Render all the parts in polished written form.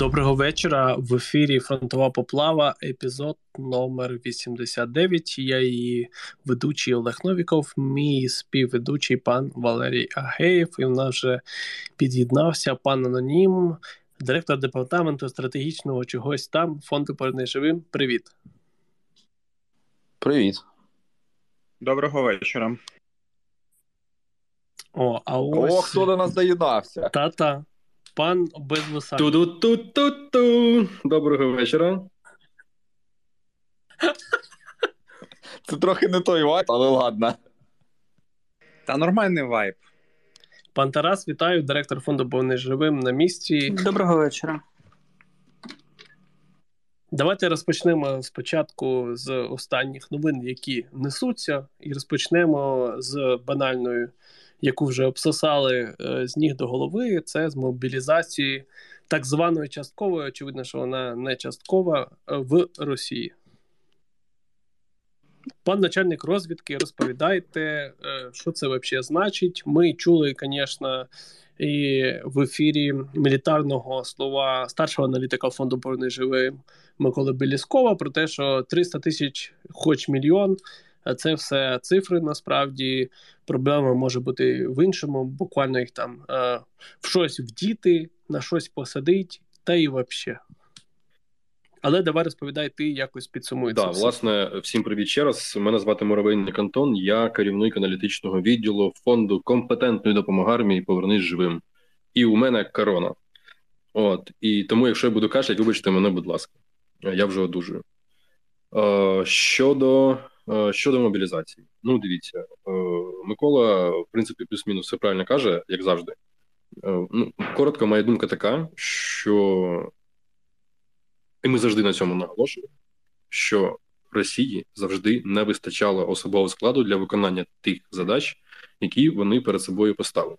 Доброго вечора. В ефірі «Фронтова поплава», епізод номер 89. Я її ведучий Олег Новіков, мій співведучий пан Валерій Агеєв. І в нас вже під'єднався пан Анонім, директор департаменту стратегічного чогось там фонду «Повернись живим». Привіт. Привіт. Доброго вечора. О, а ось... О, хто до нас доєднався. Та-та. Пан без вуса. Ту-ду-ту-ту-ту. Доброго вечора. Це трохи не той вайб, але ладно. Та нормальний вайб. Пан Тарас, вітаю, директор фонду «Повернись живим» на місці. Доброго вечора. Давайте розпочнемо спочатку з останніх новин, які несуться, і розпочнемо з банальної, яку вже обсосали з ніг до голови, це з мобілізації так званої часткової, очевидно, що вона не часткова, в Росії. Пан начальник розвідки, розповідайте, що це взагалі значить. Ми чули, звісно, і в ефірі мілітарного слова старшого аналітика фонду «Повернись живим» Миколи Беліскова про те, що 300 тисяч, хоч мільйон, це все цифри, насправді. Проблема може бути в іншому, буквально їх там в щось вдіти, на щось посадить, та і взагалі. Але давай розповідай, ти якось підсумуй це. Так, власне, всім привіт ще раз. Мене звати Муравейник Антон, я керівник аналітичного відділу фонду компетентної допомоги армії «Повернись живим». І у мене корона. От, і тому, якщо я буду кашлять, вибачте мене, будь ласка. Я вже одужую. Щодо мобілізації. Ну, дивіться, Микола, в принципі, плюс-мінус все правильно каже, як завжди. Ну, коротко, моя думка така, що, і ми завжди на цьому наголошуємо, що Росії завжди не вистачало особового складу для виконання тих задач, які вони перед собою поставили.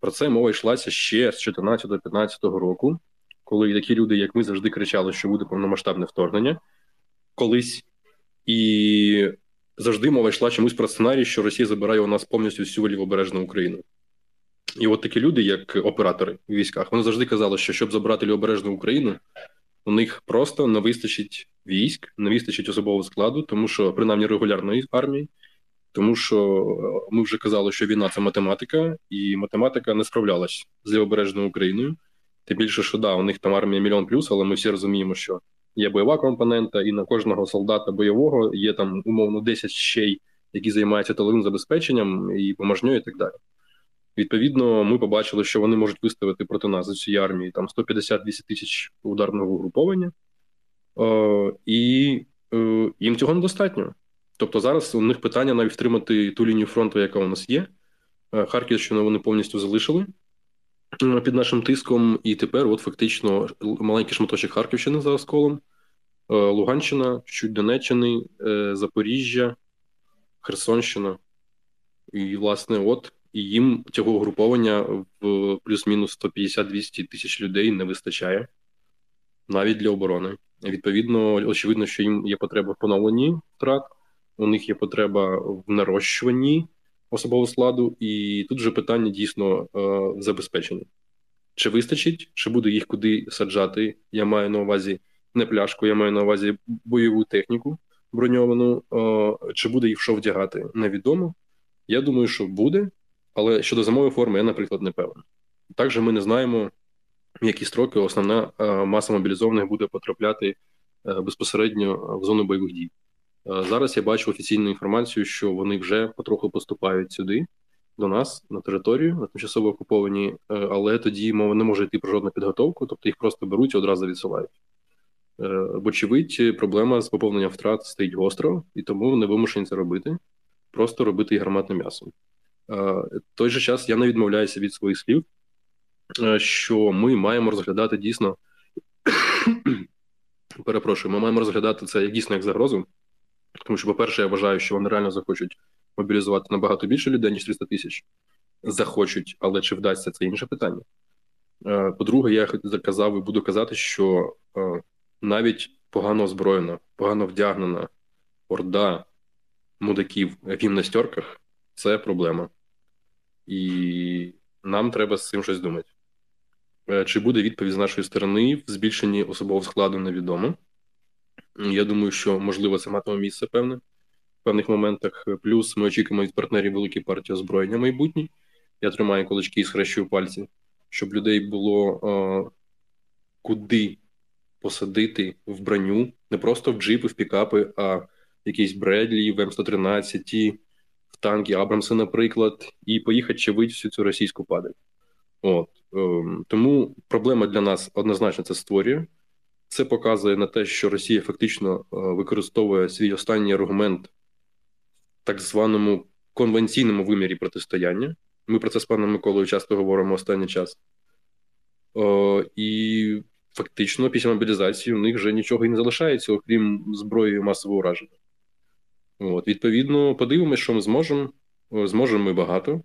Про це мова йшлася ще з 14-15 року, коли такі люди, як ми, завжди кричали, що буде повномасштабне вторгнення. Колись. І завжди мова йшла чомусь про сценарій, що Росія забирає у нас повністю всю Лівобережну Україну. І от такі люди, як оператори в військах, вони завжди казали, що щоб забрати Лівобережну Україну, у них просто не вистачить військ, не вистачить особового складу, тому що, принаймні, регулярної армії, тому що ми вже казали, що війна – це математика, і математика не справлялась з Лівобережною Україною. Тим більше, що, да, у них там армія мільйон плюс, але ми всі розуміємо, що є бойова компонента, і на кожного солдата бойового є там, умовно, 10 щей, які займаються тиловим забезпеченням і бумажньою, і так далі. Відповідно, ми побачили, що вони можуть виставити проти нас з усієї армії там 150-200 тисяч ударного угруповання, і їм цього недостатньо. Тобто зараз у них питання навіть втримати ту лінію фронту, яка у нас є. Харківщину вони повністю залишили під нашим тиском, і тепер от фактично маленький шматочок Харківщини за Осколом, Луганщина, чуть Донеччини, Запоріжжя, Херсонщина. І, власне, от і їм цього угруповання в плюс-мінус 150-200 тисяч людей не вистачає навіть для оборони. Відповідно, очевидно, що їм є потреба в поновленні втрат, у них є потреба в нарощуванні особового складу, і тут вже питання дійсно забезпечення. Чи вистачить, чи буде їх куди саджати, я маю на увазі не пляшку, я маю на увазі бойову техніку броньовану, чи буде їх що вдягати, невідомо. Я думаю, що буде, але щодо зимової форми я, наприклад, не певен. Також ми не знаємо, в які строки основна маса мобілізованих буде потрапляти безпосередньо в зону бойових дій. Зараз я бачу офіційну інформацію, що вони вже потроху поступають сюди, до нас, на територію, на тимчасово окуповані, але тоді мова не може йти про жодну підготовку, тобто їх просто беруть і одразу відсилають. Вочевидь, проблема з поповненням втрат стоїть гостро, і тому вони вимушені це робити, просто робити і гарматне м'ясо. В той же час я не відмовляюся від своїх слів, що ми маємо розглядати дійсно, перепрошую, ми маємо розглядати це дійсно як загрозу. Тому що, по-перше, я вважаю, що вони реально захочуть мобілізувати набагато більше людей, ніж 300 тисяч. Захочуть, але чи вдасться, це інше питання. По-друге, я казав і буду казати, що навіть погано озброєна, погано вдягнена орда мудаків в гімнастерках – це проблема. І нам треба з цим щось думати. Чи буде відповідь з нашої сторони в збільшенні особового складу, невідомо. Я думаю, що, можливо, це матиме місце в певних моментах. Плюс ми очікуємо від партнерів великі партії озброєння майбутні. Я тримаю кулачки і схрещую пальці, щоб людей було куди посадити в броню, не просто в джипи, в пікапи, а в якісь Бредлі, в М113, в танки Абрамси, наприклад, і поїхати чавити всю цю російську падаль. От. Тому проблема для нас однозначно це створює. Це показує на те, що Росія фактично використовує свій останній аргумент в так званому конвенційному вимірі протистояння. Ми про це з паном Миколою часто говоримо останній час. І фактично після мобілізації в них вже нічого і не залишається, окрім зброї масового ураження. От. Відповідно, подивимося, що ми зможемо. Зможемо ми багато.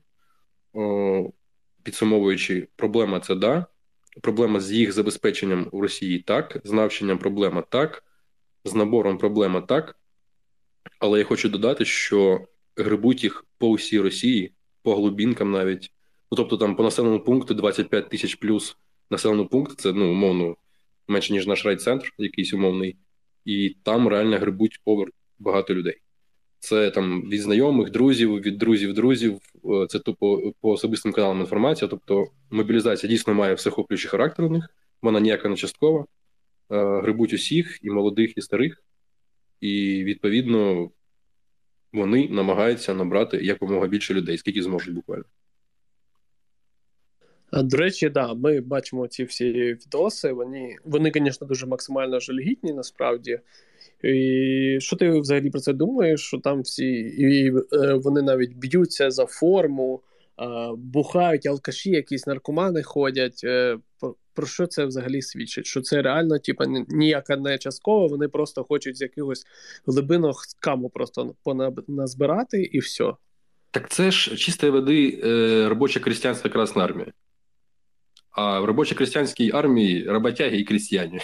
Підсумовуючи, проблема – це да, проблема з їх забезпеченням у Росії – так, з навчанням – проблема – так, з набором – проблема – так. Але я хочу додати, що грибуть їх по усій Росії, по глибинкам навіть. Ну, тобто там по населеному пункту 25 тисяч плюс населений пункт – це, ну, умовно, менше, ніж наш райцентр якийсь умовний. І там реально грибуть багато людей. Це там від знайомих, друзів, від друзів-друзів, це тупо по особистим каналам інформація. Тобто мобілізація дійсно має всеохоплюючий характер у них, вона ніяка не часткова. Грибуть усіх, і молодих, і старих. І, відповідно, вони намагаються набрати якомога більше людей, скільки зможуть буквально. До речі, да, ми бачимо ці всі відоси, вони, звісно, дуже максимально жалюгідні насправді. І що ти взагалі про це думаєш, що там всі, і вони навіть б'ються за форму, бухають, алкаші якісь, наркомани ходять, про що це взагалі свідчить? Що це реально, типа, ніяка не часткова, вони просто хочуть з якихось глибинок каму просто назбирати і все. Так це ж чистої води робоча крестьянська Красна армія. А в робочій крестьянській армії роботяги і крестьяни.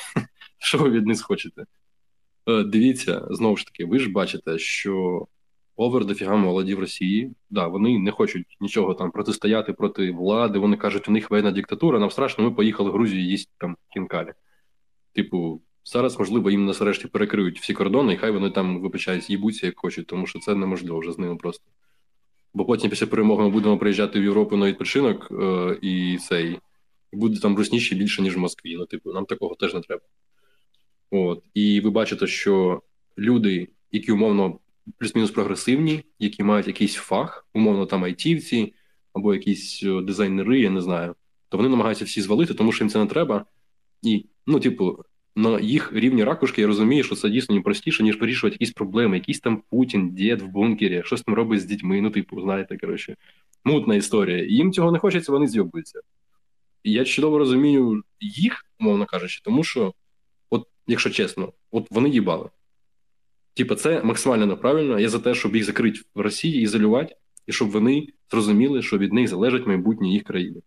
Що ви від них хочете? Дивіться, знову ж таки, ви ж бачите, що овер дофіга молоді в Росії, да, вони не хочуть нічого там протистояти проти влади, вони кажуть, у них воєнна диктатура, нам страшно, ми поїхали в Грузію їсти там хінкалі. Типу, зараз, можливо, їм насрешті перекриють всі кордони, і хай вони там випечають їбуться, як хочуть, тому що це неможливо вже з ними просто. Бо потім після перемоги ми будемо приїжджати в Європу на відпочинок, і буде там русніше більше, ніж в Москві. Ну, типу, нам такого теж не треба. От. І ви бачите, що люди, які умовно плюс-мінус прогресивні, які мають якийсь фах, умовно там айтівці або якісь дизайнери, я не знаю, то вони намагаються всі звалити, тому що їм це не треба. І, ну, типу, на їх рівні ракушки я розумію, що це дійсно простіше, ніж вирішувати якісь проблеми. Якийсь там Путін, дід в бункері, щось там робить з дітьми, ну, типу, знаєте, коротше, мутна історія. І їм цього не хочеться, вони з'єбуються. І я чудово розумію їх, умовно кажучи, тому що якщо чесно, от вони їбали. Типа, це максимально неправильно. Я за те, щоб їх закрити в Росії, ізолювати, і щоб вони зрозуміли, що від них залежить майбутнє їх країни.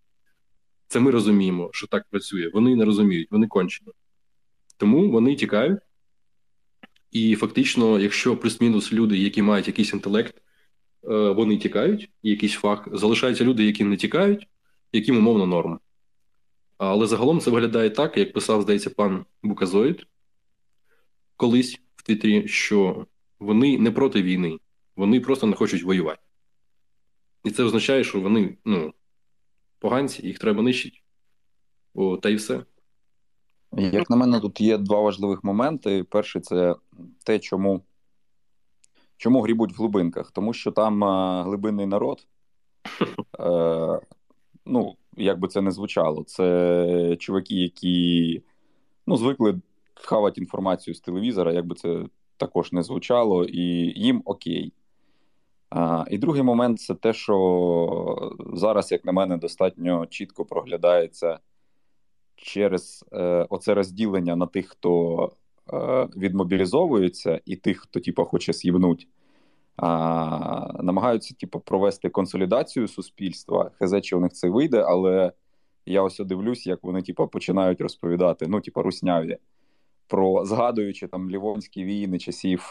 Це ми розуміємо, що так працює. Вони не розуміють, вони кончені. Тому вони тікають. І фактично, якщо плюс-мінус люди, які мають якийсь інтелект, вони тікають, якийсь фах, залишаються люди, які не тікають, яким умовно норма. Але загалом це виглядає так, як писав, здається, пан Буказоїд колись в Твіттері, що вони не проти війни, вони просто не хочуть воювати. І це означає, що вони, ну, поганці, їх треба нищити. О, та й все. Як на мене, тут є два важливих моменти. Перший – це те, чому грібуть в глибинках. Тому що там глибинний народ, ну, як би це не звучало, це чуваки, які, ну, звикли хавати інформацію з телевізора, як би це також не звучало, і їм окей. І другий момент – це те, що зараз, як на мене, достатньо чітко проглядається через оце розділення на тих, хто відмобілізовується, і тих, хто, типу, хоче с'їбнуть. Намагаються, типу, провести консолідацію суспільства. Хезе, чи у них це вийде, але я ось дивлюсь, як вони, типу, починають розповідати, ну, типу, русняві, про, згадуючи там Лівонські війни часів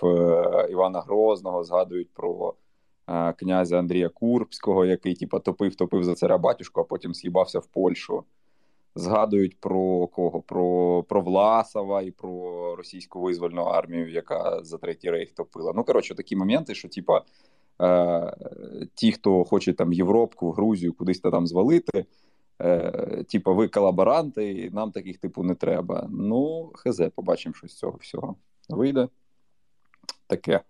Івана Грозного, згадують про князя Андрія Курбського, який, типу, топив за царя батюшку, а потім з'їбався в Польщу. згадують про кого? Про Власова і про російську визвольну армію, яка за Третій Рейх топила. Ну, коротше, такі моменти, що, типа, ті, хто хоче там Європку, Грузію, кудись там звалити, типа, ви колаборанти, і нам таких, типу, не треба. Ну, хезе, побачимо, що з цього всього вийде. Таке.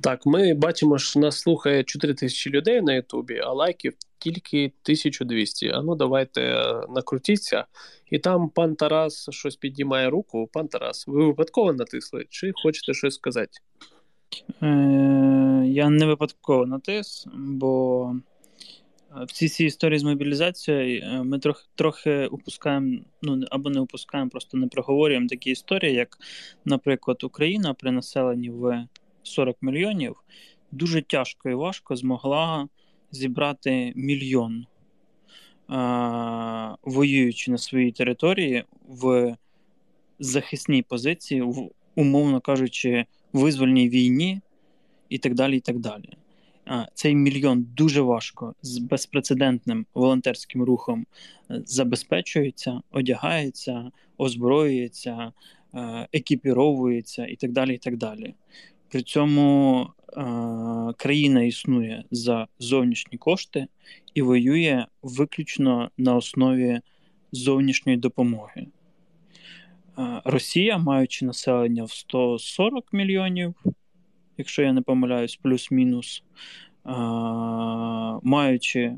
Так, ми бачимо, що нас слухає 4000 людей на Ютубі, а лайків тільки 1200. А ну, давайте накрутіться. І там пан Тарас щось піднімає руку. Пан Тарас, ви випадково натисли? Чи хочете щось сказати? Я не випадково натис, бо в цій історії з мобілізацією ми трохи упускаємо, ну, або не упускаємо, просто не проговорюємо такі історії, як, наприклад, Україна при населенні в 40 мільйонів дуже тяжко і важко змогла зібрати 1 мільйон, воюючи на своїй території в захисній позиції, в, умовно кажучи, визвольній війні і так далі, і так далі. Цей 1 мільйон дуже важко з безпрецедентним волонтерським рухом забезпечується, одягається, озброюється, екіпіровується і так далі, і так далі. При цьому країна існує за зовнішні кошти і воює виключно на основі зовнішньої допомоги. Росія, маючи населення в 140 мільйонів, якщо я не помиляюсь, плюс-мінус, маючи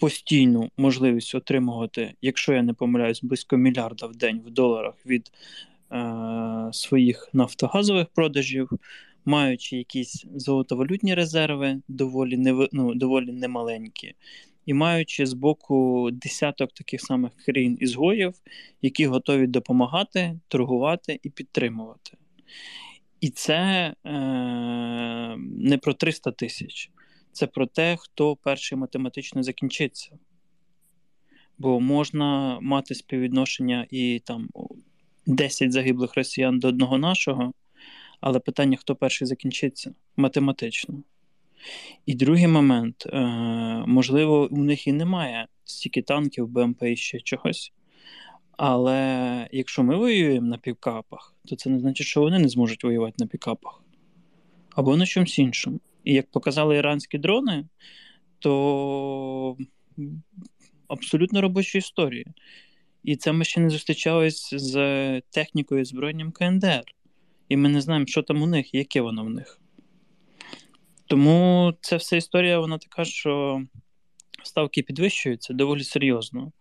постійну можливість отримувати, якщо я не помиляюсь, близько мільярда в день в доларах від своїх нафтогазових продажів, маючи якісь золотовалютні резерви, доволі немаленькі, і маючи з боку десяток таких самих країн-ізгоїв, які готові допомагати, торгувати і підтримувати. І це не про 300 тисяч, це про те, хто перший математично закінчиться. Бо можна мати співвідношення і там 10 загиблих росіян до одного нашого, але питання, хто перший закінчиться математично. І другий момент, можливо, у них і немає стільки танків, БМП і ще чогось, але якщо ми воюємо на пікапах, то це не значить, що вони не зможуть воювати на пікапах. Або на чомусь іншому. І як показали іранські дрони, то абсолютно робочі історії. І це ми ще не зустрічались з технікою і зброєнням КНДР. І ми не знаємо, що там у них, яке воно в них. Тому ця вся історія, вона така, що ставки підвищуються доволі серйозно.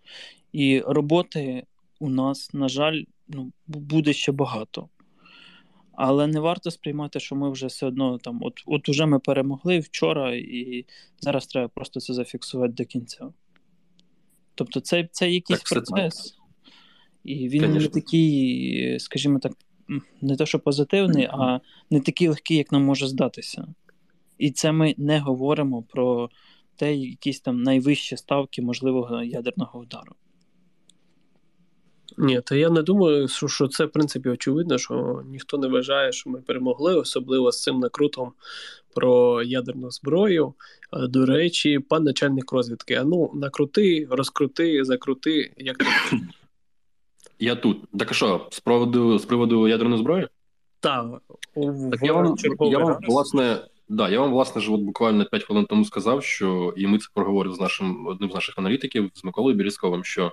І роботи у нас, на жаль, буде ще багато. Але не варто сприймати, що ми вже все одно там, от уже ми перемогли вчора, і зараз треба просто це зафіксувати до кінця. Тобто це якийсь так, процес, і він не такий, скажімо так, не те, що позитивний, а не такий легкий, як нам може здатися. І це ми не говоримо про те, якісь там найвищі ставки можливого ядерного удару. Ні, та я не думаю, що це, в принципі, очевидно, що ніхто не вважає, що ми перемогли, особливо з цим накрутом про ядерну зброю. До речі, пан начальник розвідки, а ну, накрути, розкрути, закрути, як тут? Я тут. Так а що, з приводу ядерної зброї? Так, я вам, власне, ж от буквально 5 хвилин тому сказав, що, і ми це проговорили з одним з наших аналітиків, з Миколою Білісковим, що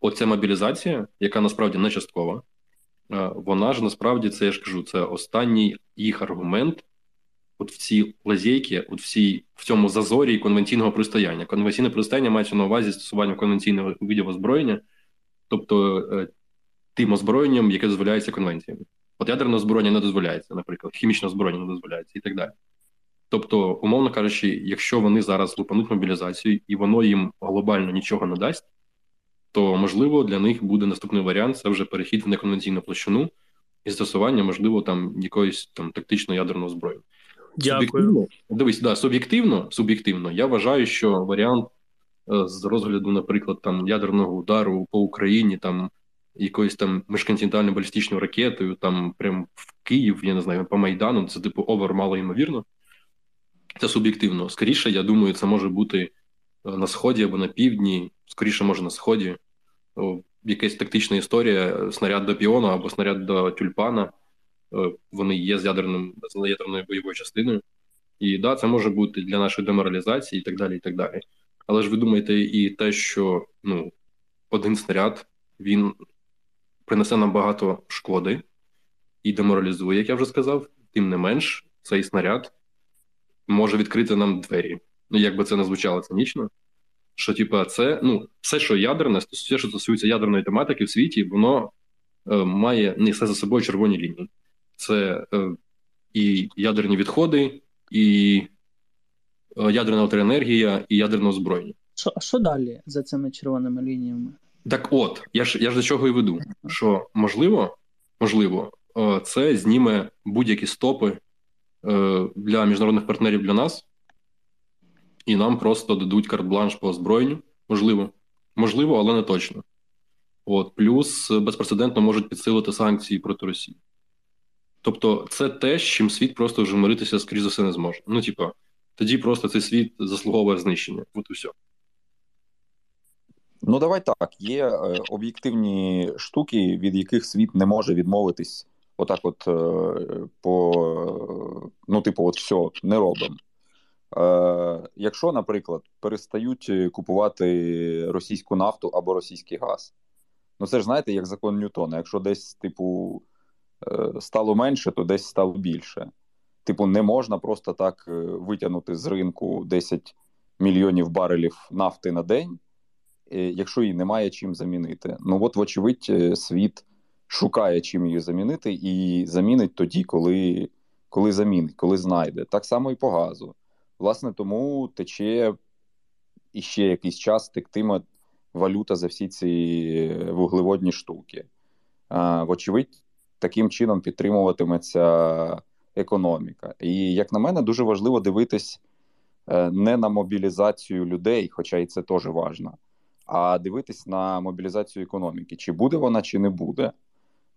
Оця мобілізація, яка насправді не часткова, вона ж насправді, це я ж кажу, це останній їх аргумент от в цій лазейці, в цьому зазорі конвенційного протистояння. Конвенційне протистояння мається на увазі застосування конвенційного видів озброєння, тобто тим озброєнням, яке дозволяється конвенціями. От ядерне озброєння не дозволяється, наприклад, хімічне озброєння не дозволяється і так далі. Тобто, умовно кажучи, якщо вони зараз лупануть мобілізацію і воно їм глобально нічого не дасть, то, можливо, для них буде наступний варіант – це вже перехід в неконвенційну площину і застосування, можливо, там якоїсь там тактичної ядерної зброї. Дякую. Суб'єктивно, я вважаю, що варіант з розгляду, наприклад, там ядерного удару по Україні, там якоюсь там міжконтинентально-балістичною ракетою, там прям в Київ, я не знаю, по Майдану, це типу овер мало ймовірно. Це суб'єктивно. Скоріше, я думаю, це може бути на Сході або на Півдні, скоріше, може, на сході. Якась тактична історія, снаряд до піону або снаряд до тюльпана, вони є з ядерною бойовою частиною. І да, це може бути для нашої деморалізації і так далі, і так далі. Але ж ви думаєте і те, що один снаряд, він принесе нам багато шкоди і деморалізує, як я вже сказав. Тим не менш, цей снаряд може відкрити нам двері. Як би це не звучало цинічно, що це, все, що ядерне, все, що стосується ядерної тематики в світі, воно має несе за собою червоні лінії. Це і ядерні відходи, і ядерна електроенергія, і ядерне озброєння. Що далі за цими червоними лініями? Так от, я ж до чого і веду, що можливо, це зніме будь-які стопи для міжнародних партнерів для нас, і нам просто дадуть карт-бланш по озброєнню. Можливо, але не точно. От. Плюс безпрецедентно можуть підсилити санкції проти Росії. Тобто це те, з чим світ просто вже миритися, скоріш за все, не зможе. Тоді просто цей світ заслуговує знищення. От і все. Давай так. Є об'єктивні штуки, від яких світ не може відмовитись. Отак от по... все, не робимо. Якщо, наприклад, перестають купувати російську нафту або російський газ, це ж, знаєте, як закон Ньютона. Якщо десь, стало менше, то десь стало більше. Не можна просто так витягнути з ринку 10 мільйонів барелів нафти на день, якщо її немає чим замінити. Вочевидь, світ шукає, чим її замінити, і замінить тоді, коли замінить, коли знайде. Так само і по газу. Власне, тому тече і ще якийсь час тектиме валюта за всі ці вуглеводні штуки. Вочевидь, таким чином підтримуватиметься економіка. І, як на мене, дуже важливо дивитись не на мобілізацію людей, хоча і це теж важливо, а дивитись на мобілізацію економіки. Чи буде вона, чи не буде.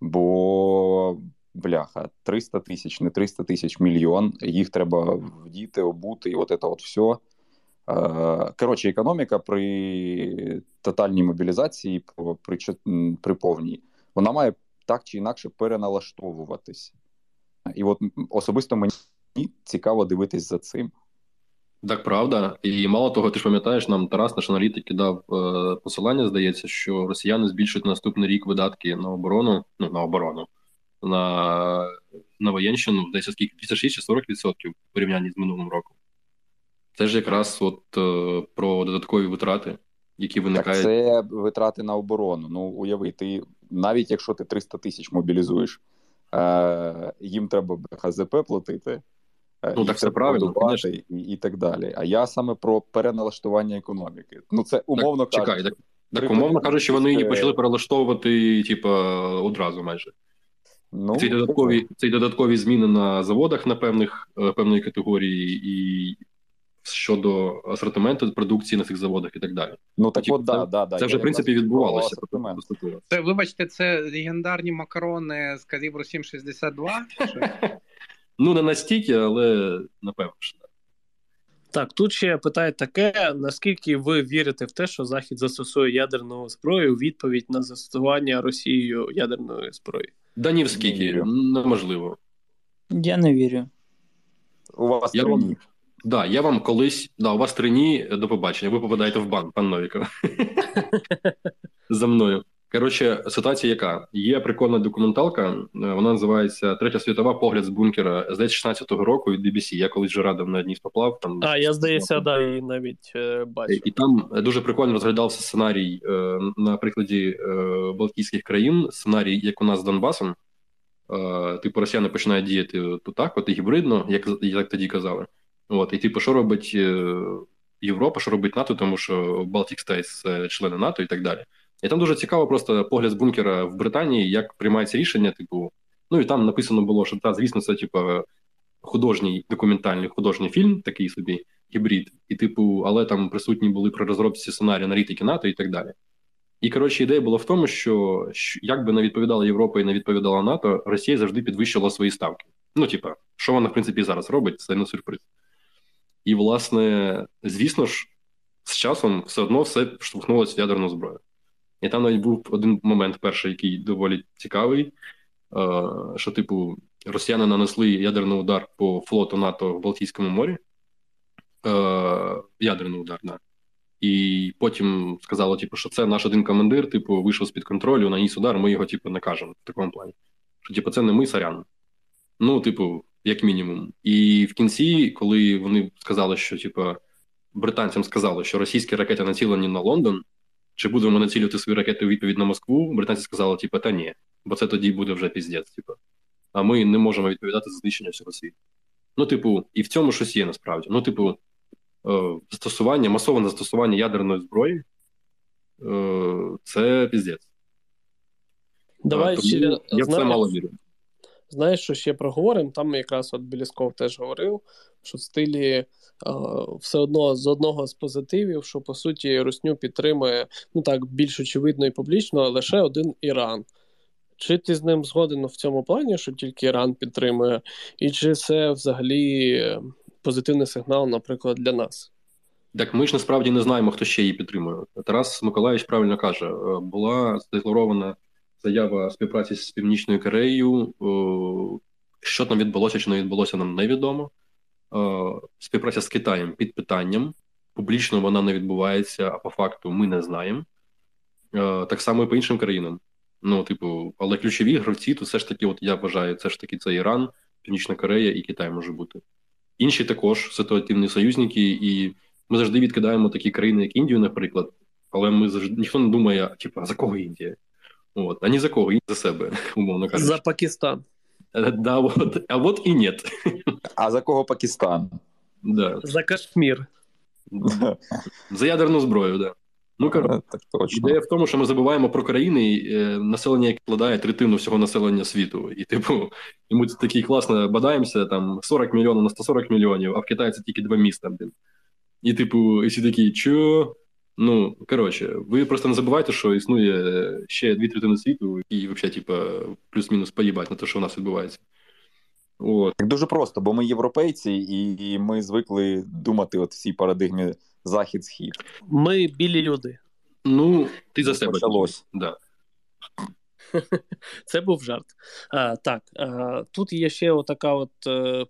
Бо... бляха, 300 тисяч, не 300 тисяч, мільйон, їх треба вдіти, обути, і от все. Коротше, економіка при тотальній мобілізації, при повній, вона має так чи інакше переналаштовуватись. І особисто мені цікаво дивитись за цим. Так, правда. І мало того, ти ж пам'ятаєш, нам Тарас, наш аналітик, дав посилання, здається, що росіяни збільшують на наступний рік видатки на оборону, на воєнщину десь 56-40% в порівнянні з минулим роком. Це ж якраз про додаткові витрати, які виникають. Так це витрати на оборону. Уяви, ти, навіть якщо ти 300 тисяч мобілізуєш, їм треба ХЗП платити, так все правильно, і так далі. А я саме про переналаштування економіки. Це умовно кажучи. Так умовно кажучи, вони її почали перелаштовувати одразу майже. Ці додаткові зміни на заводах на певної категорії і щодо асортименту продукції на цих заводах і так далі. Це вже, в принципі, відбувалося. Це, вибачте, це легендарні макарони з калібру 7,62? Не настільки, але напевно, що так. Так, тут ще питає таке, наскільки ви вірите в те, що Захід застосує ядерну зброю у відповідь на застосування Росією ядерної зброї? Ні в скільки, неможливо. Я не вірю. У вас три ні. Я вам колись... у вас три ні, до побачення. Ви попадаєте в бан, пан Новіков. За мною. Коротше, ситуація яка? Є прикольна документалка, вона називається «Третя світова. Погляд з бункера» з 2016 року від BBC. Я колись вже радив на одній з поплав. Я, здається, і навіть бачив. І там дуже прикольно розглядався сценарій на прикладі Балтійських країн, сценарій, як у нас з Донбасом. Росіяни починають діяти так, і гібридно, як тоді казали. І що робить Європа, що робить НАТО, тому що Балтік Стейтс – члени НАТО і так далі. І там дуже цікаво просто погляд з бункера в Британії, як приймається рішення, і там написано було, що звісно, це художній документальний художній фільм, такий собі гібрид, і але там присутні були при розробці сценарію аналітики НАТО і так далі. І коротше, ідея була в тому, що як би не відповідала Європа і не відповідала НАТО, Росія завжди підвищила свої ставки. Що вона в принципі зараз робить, це не сюрприз. І власне, звісно ж, з часом все одно все штовхнулося в ядерну зброю. І там навіть був один момент перший, який доволі цікавий, що, типу, росіяни нанесли ядерний удар по флоту НАТО в Балтійському морі. Ядерний удар, да. І потім сказало, типу, що це наш один командир, типу, вийшов з-під контролю, наніс удар, ми його, типу, накажемо в такому плані. Що, типу, це не ми, сорян. Ну, типу, як мінімум. І в кінці, коли вони сказали, що, типу, британцям сказали, що російські ракети націлені на Лондон, чи будемо націлювати свої ракети у відповідь на Москву, британці сказали, типу, та ні, бо це тоді буде вже піздець, типу. А ми не можемо відповідати за знищення всього світу. Ну, типу, і в цьому щось є насправді. Ну, типу, застосування, масове застосування ядерної зброї – це піздець. Давай ще, я в це мало вірю. Знаєш, що ще проговоримо? Там якраз от Белісков теж говорив, що в стилі все одно з одного з позитивів, що по суті русню підтримує, ну так, більш очевидно і публічно, лише один Іран. Чи ти з ним згоден в цьому плані, що тільки Іран підтримує? І чи це взагалі позитивний сигнал, наприклад, для нас? Так ми ж насправді не знаємо, хто ще її підтримує. Тарас Миколаївич правильно каже, була задекларована заява співпраці з Північною Кореєю. Що там відбулося, чи не відбулося, нам невідомо. Співпраця з Китаєм під питанням. Публічно вона не відбувається, а по факту ми не знаємо. Так само і по іншим країнам. Ну, типу, але ключові гравці, то все ж таки, от я вважаю, це ж таки це Іран, Північна Корея і Китай може бути. Інші також ситуативні союзники, і ми завжди відкидаємо такі країни, як Індію, наприклад, але ми завжди, ніхто не думає, типу, а за кого Індія? От, а ні за кого, і за себе, умовно кажучи. За Пакистан. Да, от, а от і ні. А за кого Пакистан? Да. За Кашмір. За ядерну зброю, да. Ну, коротко, ідея в тому, що ми забуваємо про країни, населення, яке складає третину всього населення світу. І, типу, і ми такі класно бадаємося, там, 40 мільйонів на 140 мільйонів, а в Китаї це тільки 2 міста. І, типу, і всі такі, чо? Ну, коротше, ви просто не забувайте, що існує ще 2/3 світу, і, взагалі, типу, плюс-мінус поїбать на те, що в нас відбувається. От. Так дуже просто, бо ми європейці, і ми звикли думати от всі парадигми захід-схід. Ми білі люди. Ну, ти за себе. Почалось. Да. Це був жарт. Так, тут є ще отака от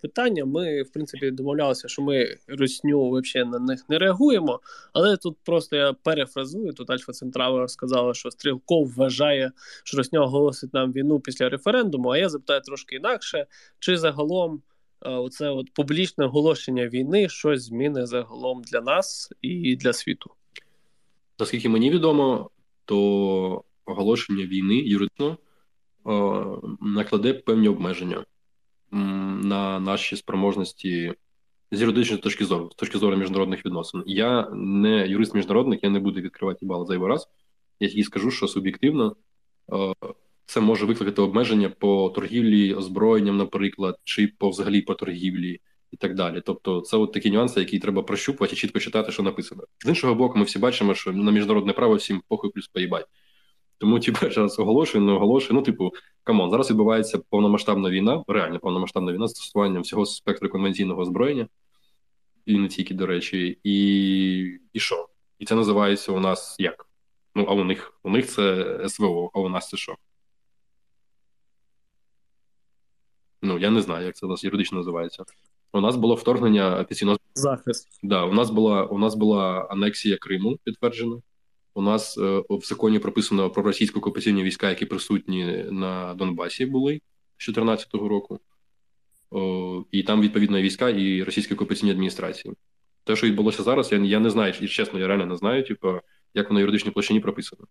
питання. Ми, в принципі, домовлялися, що ми русню взагалі на них не реагуємо, але тут просто я перефразую, тут Альфа Центрава сказала, що Стрілков вважає, що Росня оголосить нам війну після референдуму, а я запитаю трошки інакше, чи загалом оце от публічне оголошення війни щось зміни загалом для нас і для світу? Наскільки мені відомо, то оголошення війни юридично накладе певні обмеження на наші спроможності з юридичної точки зору, з точки зору міжнародних відносин. Я не юрист-міжнародник, я не буду відкривати їбало зайвий раз. Я тільки скажу, що суб'єктивно це може викликати обмеження по торгівлі озброєнням, наприклад, чи по взагалі по торгівлі і так далі. Тобто це от такі нюанси, які треба прощупувати і чітко читати, що написано. З іншого боку, ми всі бачимо, що на міжнародне право всім похуй плюс поїбать. Тому, типу, зараз оголошую. Ну, типу, камон, зараз відбувається повномасштабна війна, реально повномасштабна війна з застосуванням всього спектру конвенційного озброєння, і не тільки, до речі, і що? І це називається у нас як? Ну, а у них це СВО, а у нас це що? Ну, я не знаю, як це у нас юридично називається. У нас було вторгнення офіційно. Захист. Да, у нас була анексія Криму підтверджена. У нас в законі прописано про російсько-окупаційні війська, які присутні на Донбасі були з 14-го року. І там, відповідно, війська і російські окупаційні адміністрації. Те, що відбулося зараз, я не знаю, і чесно, я реально не знаю, типу, як воно в юридичній площині прописано.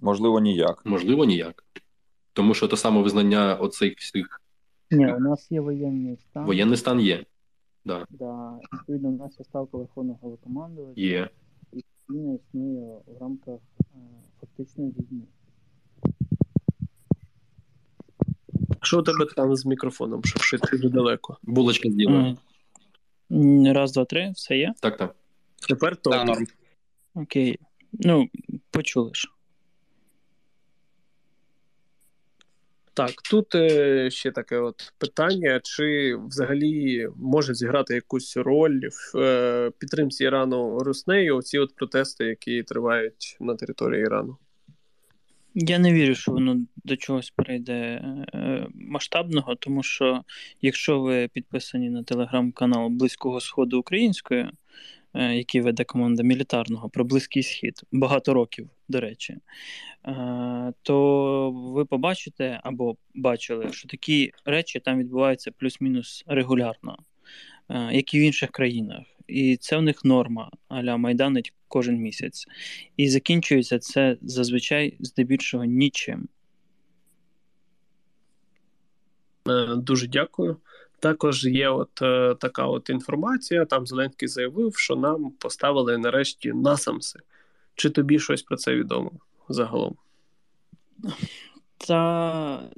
Можливо, ніяк. Тому що те саме визнання оцих всіх... Ні, у нас є воєнний стан. Воєнний стан є, так. Да. Відповідно, у нас є ставка Верховного Головнокомандувача. Є. Війна існує в рамках фактичної війни. Що у тебе там з мікрофоном? Що ще дуже далеко. Булочки з'їла. Раз, два, три. Все є? Так. Тепер то. Окей. Ну, почули ж. Так, тут ще таке от питання, чи взагалі може зіграти якусь роль в підтримці Ірану Руснею оці от протести, які тривають на території Ірану? Я не вірю, що воно до чогось прийде масштабного, тому що якщо ви підписані на телеграм-канал Близького Сходу українською, який веде команда мілітарного про Близький Схід, багато років, до речі, то ви побачите або бачили, що такі речі там відбуваються плюс-мінус регулярно, як і в інших країнах. І це в них норма, а-ля майданить кожен місяць. І закінчується це зазвичай здебільшого нічим. Дуже дякую. Також є от така от інформація, там Зеленський заявив, що нам поставили нарешті насамси. Чи тобі щось про це відомо загалом? Там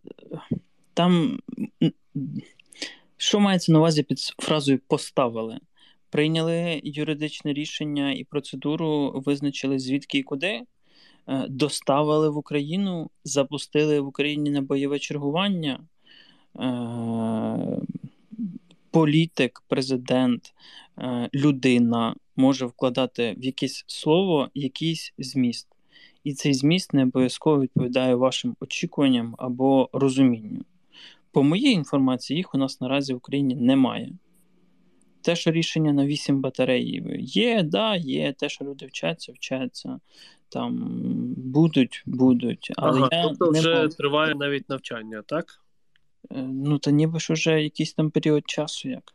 що мається на увазі під фразою «поставили»? Прийняли юридичне рішення і процедуру, визначили звідки і куди, доставили в Україну, запустили в Україні на бойове чергування. Політик, президент, людина може вкладати в якесь слово якийсь зміст. І цей зміст не обов'язково відповідає вашим очікуванням або розумінню. По моїй інформації, їх у нас наразі в Україні немає. Те, що рішення на 8 батарей є, да, є. Те, що люди вчаться. Там будуть. Але тобто вже триває навіть навчання, так? Ну, та ніби ж уже якийсь там період часу як.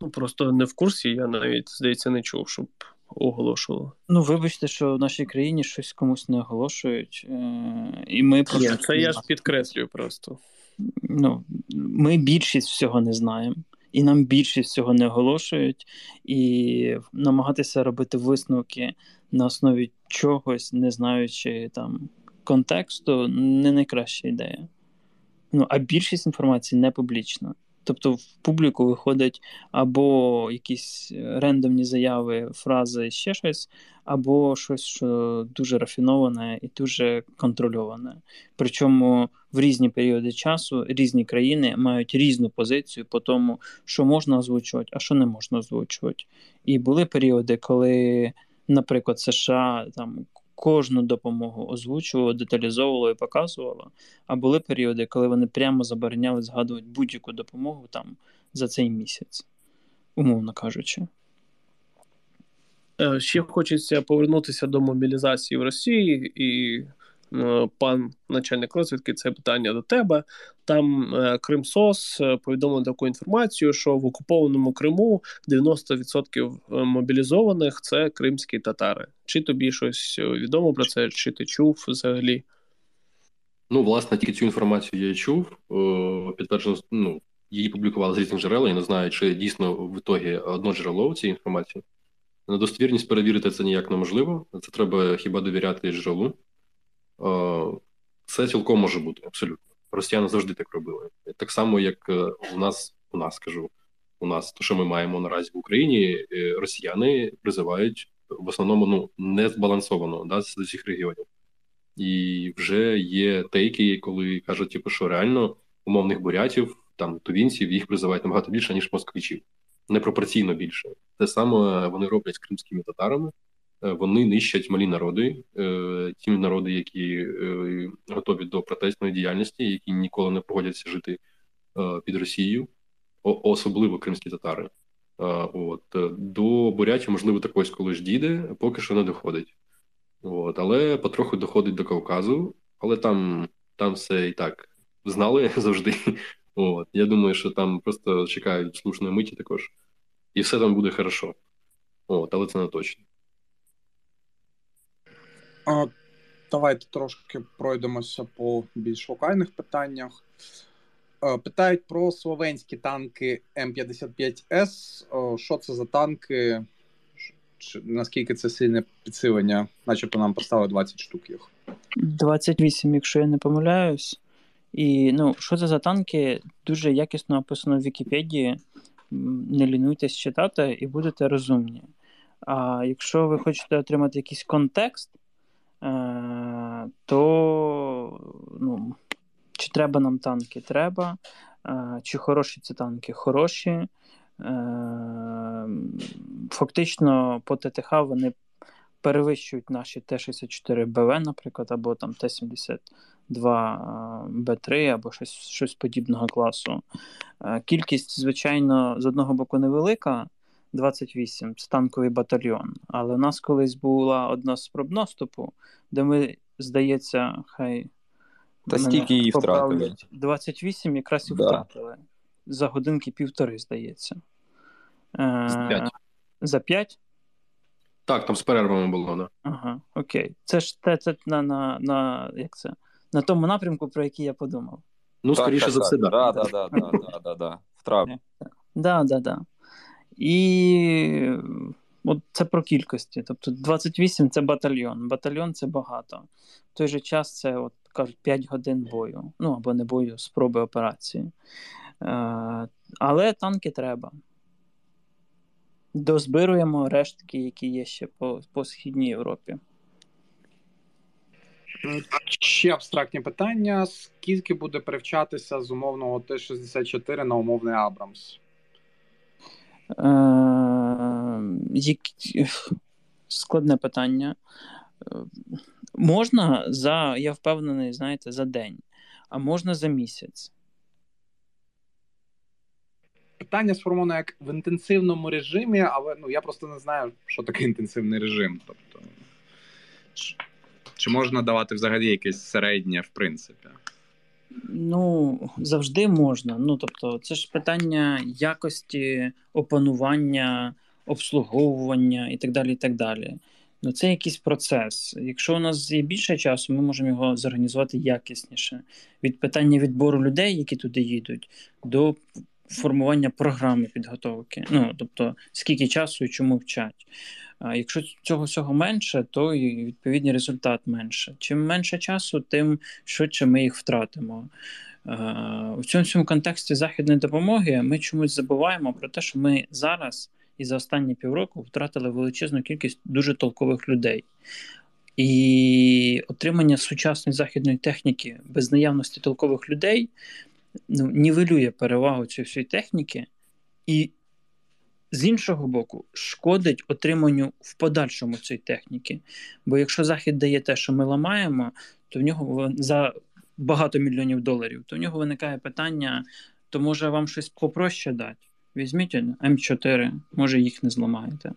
Ну, просто не в курсі, я навіть, здається, не чув, щоб оголошували. Ну, вибачте, що в нашій країні щось комусь не оголошують. І ми просто... Ні, це я ж підкреслюю просто. Ну, ми більшість всього не знаємо. І нам більшість всього не оголошують. І намагатися робити висновки на основі чогось, не знаючи там контексту, не найкраща ідея. Ну, а більшість інформації не публічна. Тобто в публіку виходять або якісь рандомні заяви, фрази, ще щось, або щось, що дуже рафіноване і дуже контрольоване. Причому в різні періоди часу різні країни мають різну позицію по тому, що можна озвучувати, а що не можна озвучувати. І були періоди, коли, наприклад, США там кожну допомогу озвучувало, деталізовувало і показувало. А були періоди, коли вони прямо забороняли згадувати будь-яку допомогу там за цей місяць, умовно кажучи. Ще хочеться повернутися до мобілізації в Росії, і пан начальник розвідки, це питання до тебе. Там Кримсос повідомив таку інформацію, що в окупованому Криму 90% мобілізованих – це кримські татари. Чи тобі щось відомо про це, чи ти чув взагалі? Ну, власне, тільки цю інформацію я і чув. Підтверджено, ну, її публікували з різних джерел, я не знаю, чи дійсно в ітогі одно джерело цієї інформації. На достовірність перевірити це ніяк неможливо, це треба хіба довіряти джерелу. Це цілком може бути, абсолютно. Росіяни завжди так робили. Так само, як у нас, то що ми маємо наразі в Україні, росіяни призивають в основному, незбалансовано, да, з усіх регіонів. І вже є тейки, коли кажуть, що реально умовних бурятів, там, тувінців, їх призивають набагато більше, ніж москвичів. Непропорційно більше. Те саме вони роблять з кримськими татарами. Вони нищать малі народи, ті народи, які готові до протестної діяльності, які ніколи не погодяться жити під Росією, особливо кримські татари. От. До бурятів, можливо, також коли ж дійде, поки що не доходить. От. Але потроху доходить до Кавказу, але там все і так знали завжди. От. Я думаю, що там просто чекають слушної миті також. І все там буде хорошо. От. Але це не точно. Давайте трошки пройдемося по більш локальних питаннях. Питають про словенські танки М113. Що це за танки? Наскільки це сильне підсилення? Начебто нам поставили 20 штук їх. 28, якщо я не помиляюсь. І, що це за танки? Дуже якісно описано в Вікіпедії. Не лінуйтесь читати і будете розумні. А якщо ви хочете отримати якийсь контекст, то Чи треба нам танки? Треба. Чи хороші ці танки? Хороші. Фактично по ТТХ вони перевищують наші Т-64БВ, наприклад, або там Т-72Б3, або щось подібного класу. Кількість, звичайно, з одного боку невелика, 28, це танковий батальйон. Але у нас колись була одна спроб наступу, де ми, здається, та стільки її втратили. 28 якраз і втратили. За годинки півтори, здається. За 5? Так, там з перервами було, да. Ага, окей. Це ж це на тому напрямку, про який я подумав. Ну, так, скоріше за все, так. Да. В травні. Да. І от це про кількості. Тобто 28 – це батальйон. Батальйон – це багато. В той же час це, от кажуть, 5 годин бою. Ну, або не бою, спроби операції. Але танки треба. Дозбируємо рештки, які є ще по Східній Європі. Ще абстрактні питання. Скільки буде перевчатися з умовного Т-64 на умовний Абрамс? Складне питання. Можна за, я впевнений, знаєте, за день, а можна за місяць. Питання сформовано як в інтенсивному режимі, але я просто не знаю, що таке інтенсивний режим. Тобто, чи можна давати взагалі якесь середнє, в принципі? Завжди можна. Тобто, це ж питання якості, опанування, обслуговування і так далі, і так далі. Це якийсь процес. Якщо у нас є більше часу, ми можемо його зорганізувати якісніше. Від питання відбору людей, які туди їдуть, до формування програми підготовки. Тобто, скільки часу і чому вчать. Якщо цього всього менше, то і відповідний результат менше. Чим менше часу, тим швидше ми їх втратимо. У цьому контексті західної допомоги ми чомусь забуваємо про те, що ми зараз і за останні півроку втратили величезну кількість дуже толкових людей. І отримання сучасної західної техніки без наявності толкових людей нівелює перевагу цієї всієї техніки і, з іншого боку, шкодить отриманню в подальшому цієї техніки. Бо якщо Захід дає те, що ми ламаємо, то в нього за багато мільйонів доларів, то в нього виникає питання, то може вам щось попроще дати? Візьміть М4, може їх не зламаєте.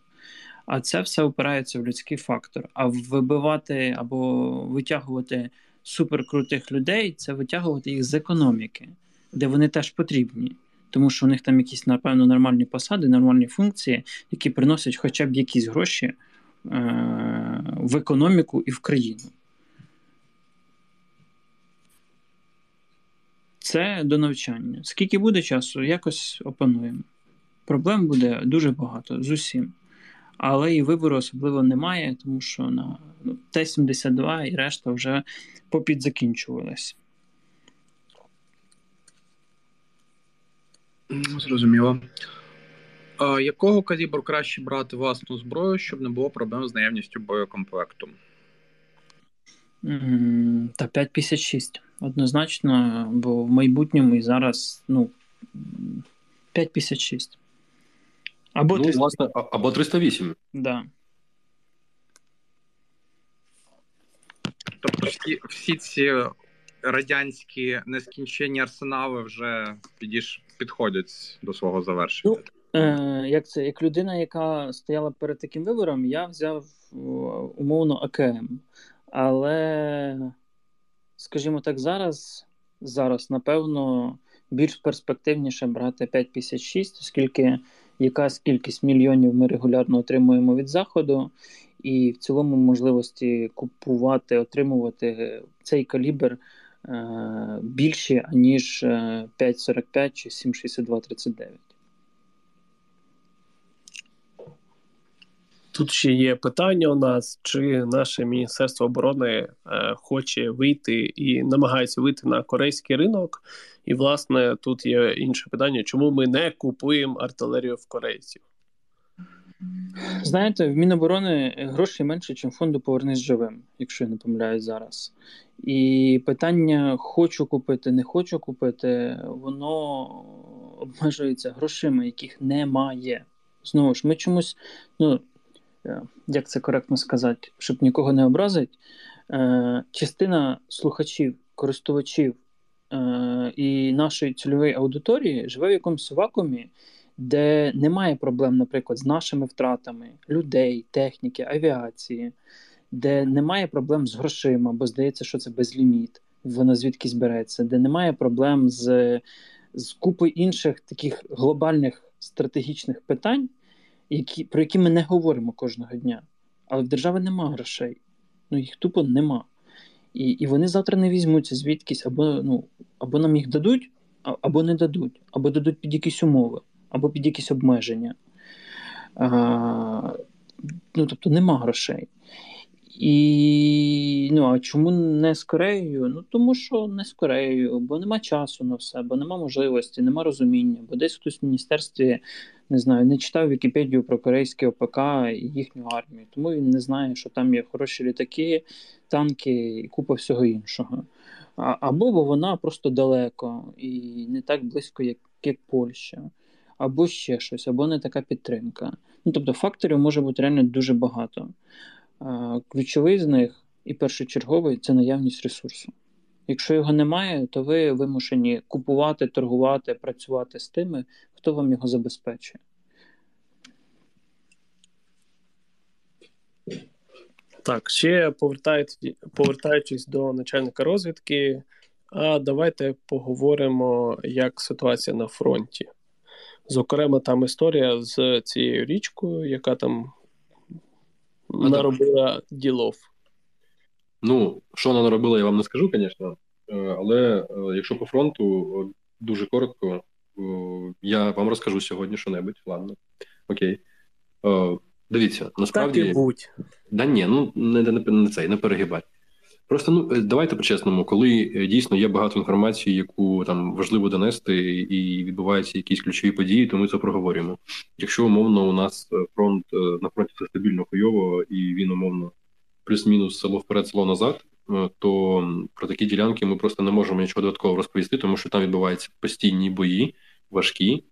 А це все опирається в людський фактор. А вибивати або витягувати суперкрутих людей, це витягувати їх з економіки, де вони теж потрібні. Тому що у них там якісь, напевно, нормальні посади, нормальні функції, які приносять хоча б якісь гроші в економіку і в країну. Це до навчання. Скільки буде часу, якось опануємо. Проблем буде дуже багато з усім. Але і вибору особливо немає, тому що на Т-72 і решта вже попідзакінчувались. Зрозуміло. Якого калібру краще брати власну зброю, щоб не було проблем з наявністю боєкомплекту? Та 5,56. Однозначно, бо в майбутньому і зараз 5,56. Або 300... власне, або 308. Да. Тобто всі ці радянські нескінченні арсенали вже підходять до свого завершення. Як людина, яка стояла перед таким вибором, я взяв умовно АКМ. Але, скажімо так, зараз, напевно, більш перспективніше брати 5,56, оскільки якась кількість мільйонів ми регулярно отримуємо від Заходу, і в цілому можливості купувати, отримувати цей калібр більше, аніж 5,45 чи 7,62-39. Тут ще є питання у нас, чи наше Міністерство оборони хоче вийти і намагається вийти на корейський ринок. І, власне, тут є інше питання, чому ми не купуємо артилерію в корейців? Знаєте, в Міноборони грошей менше, ніж фонду «Повернись живим», якщо я не помиляюсь зараз. І питання «хочу купити, не хочу купити», воно обмежується грошима, яких немає. Знову ж, ми чомусь, як це коректно сказати, щоб нікого не образить, частина слухачів, користувачів і нашої цільової аудиторії живе в якомусь вакуумі, де немає проблем, наприклад, з нашими втратами людей, техніки, авіації, де немає проблем з грошима, бо здається, що це безліміт, воно звідкись береться, де немає проблем з купою інших таких глобальних стратегічних питань, про які ми не говоримо кожного дня. Але в держави нема грошей, їх тупо нема. І вони завтра не візьмуться звідкись, або нам їх дадуть, або не дадуть, або дадуть під якісь умови, або під якісь обмеження. Тобто нема грошей. А чому не з Кореєю? Тому що не з Кореєю, бо нема часу на все, бо нема можливості, нема розуміння, бо десь хтось в міністерстві, не читав Вікіпедію про корейське ОПК і їхню армію, тому він не знає, що там є хороші літаки, танки і купа всього іншого. Або бо вона просто далеко і не так близько, як Польща. Або ще щось, або не така підтримка. Тобто факторів може бути реально дуже багато. Ключовий з них і першочерговий – це наявність ресурсу. Якщо його немає, то ви вимушені купувати, торгувати, працювати з тими, хто вам його забезпечує. Так, ще повертаючись до начальника розвідки, давайте поговоримо, як ситуація на фронті. Зокрема, там історія з цією річкою, яка там наробила ділов. Що вона наробила, я вам не скажу, звісно. Але якщо по фронту, дуже коротко, я вам розкажу сьогодні що-небудь. Ладно, окей. Дивіться, насправді... Так і будь. Не перегибай. Просто, давайте по-чесному, коли дійсно є багато інформації, яку там важливо донести, і відбуваються якісь ключові події, то ми це проговорюємо. Якщо, умовно, у нас фронт, на фронті все стабільно хуйово, і він, умовно, плюс-мінус село вперед, село назад, то про такі ділянки ми просто не можемо нічого додатково розповісти, тому що там відбуваються постійні бої, важкі.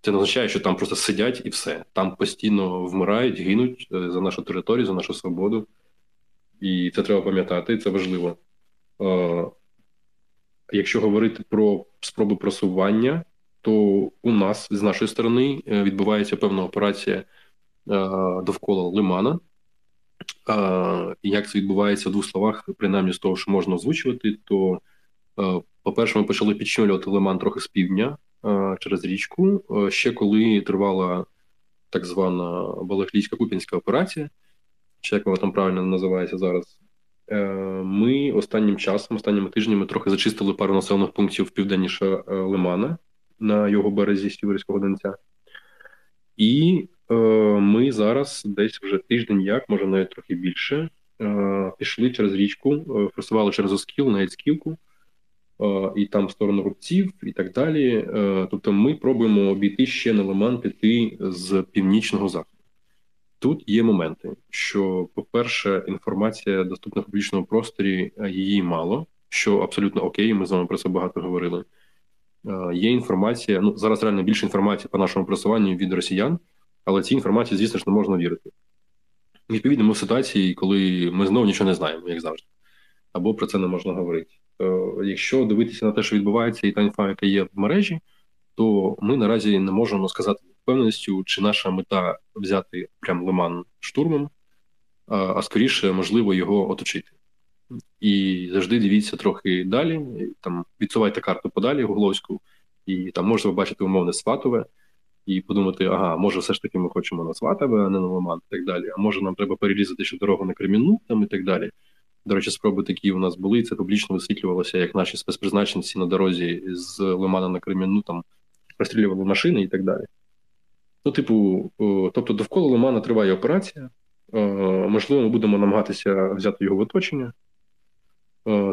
Це не означає, що там просто сидять і все. Там постійно вмирають, гинуть за нашу територію, за нашу свободу. І це треба пам'ятати, це важливо. Якщо говорити про спроби просування, то у нас, з нашої сторони, відбувається певна операція довкола Лимана. І як це відбувається в двох словах, принаймні з того, що можна озвучувати, то, по-перше, ми почали підчимлювати Лиман трохи з півдня через річку, ще коли тривала так звана Балаклійсько-Куп'янська операція, чи як вона там правильно називається зараз, ми останніми тижнями трохи зачистили пару населених пунктів південніше Лимана, на його березі Сіверського Донця. І ми зараз десь вже тиждень як, може навіть трохи більше, пішли через річку, форсували через Оскіл, навіть Скілку, і там в сторону Рубців і так далі. Тобто ми пробуємо обійти ще на Лиман, піти з північного заходу. Тут є моменти, що, по-перше, інформація доступна в публічному просторі, її мало, що абсолютно окей, ми з вами про це багато говорили. Є інформація, зараз реально більше інформації по нашому просуванню від росіян, але цій інформації, звісно ж, не можна вірити. Відповідно, ми в ситуації, коли ми знову нічого не знаємо, як завжди, або про це не можна говорити. Якщо дивитися на те, що відбувається, і та інфа, яка є в мережі, то ми наразі не можемо сказати впевненістю, чи наша мета взяти прям Лиман штурмом, а скоріше, можливо, його оточити. І завжди дивіться трохи далі, там відсувайте карту подалі, гугловську, і там можете побачити умовне Сватове, і подумати, може все ж таки ми хочемо на Сватове, а не на Лиман, і так далі. А може нам треба перерізати ще дорогу на Кремінну, там і так далі. До речі, спроби такі у нас були, і це публічно висвітлювалося, як наші спецпризначенці на дорозі з Лимана на Кремінну там розстрілювали машини і так далі. Тобто довкола Лимана триває операція, можливо, ми будемо намагатися взяти його в оточення,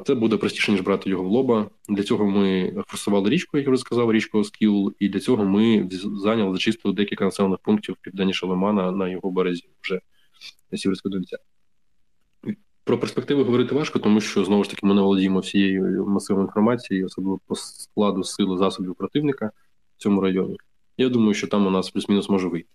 Це буде простіше, ніж брати його в лоба. Для цього ми форсували річку, як я вже сказав, річку Оскіл, і для цього ми зайняли, зачистили декілька населених пунктів південніше Лимана на його березі, вже на Сіверського Донця. Про перспективи говорити важко, тому що, знову ж таки, ми не володіємо всією масивною інформацією, особливо по складу сили засобів противника в цьому районі. Я думаю, що там у нас плюс-мінус може вийти.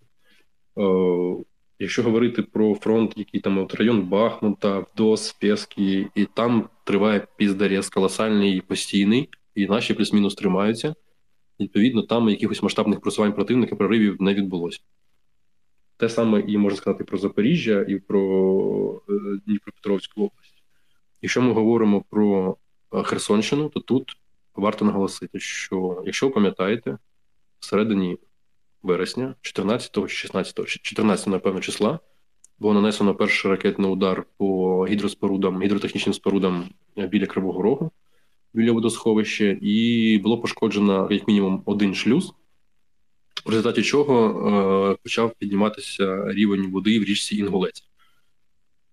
Якщо говорити про фронт, який там от район Бахмута, Вдос, Пєски, і там триває піздарєз колосальний і постійний, і наші плюс-мінус тримаються. Відповідно, там якихось масштабних просувань противника, проривів не відбулося. Те саме і можна сказати про Запоріжжя і про Дніпропетровську область. Якщо ми говоримо про Херсонщину, то тут варто наголосити, що, якщо пам'ятаєте, всередині вересня, 14-го, напевно, числа, було нанесено перший ракетний удар по гідротехнічним спорудам біля Кривого Рогу, біля водосховища, і було пошкоджено як мінімум один шлюз, в результаті чого почав підніматися рівень води в річці Інгулець.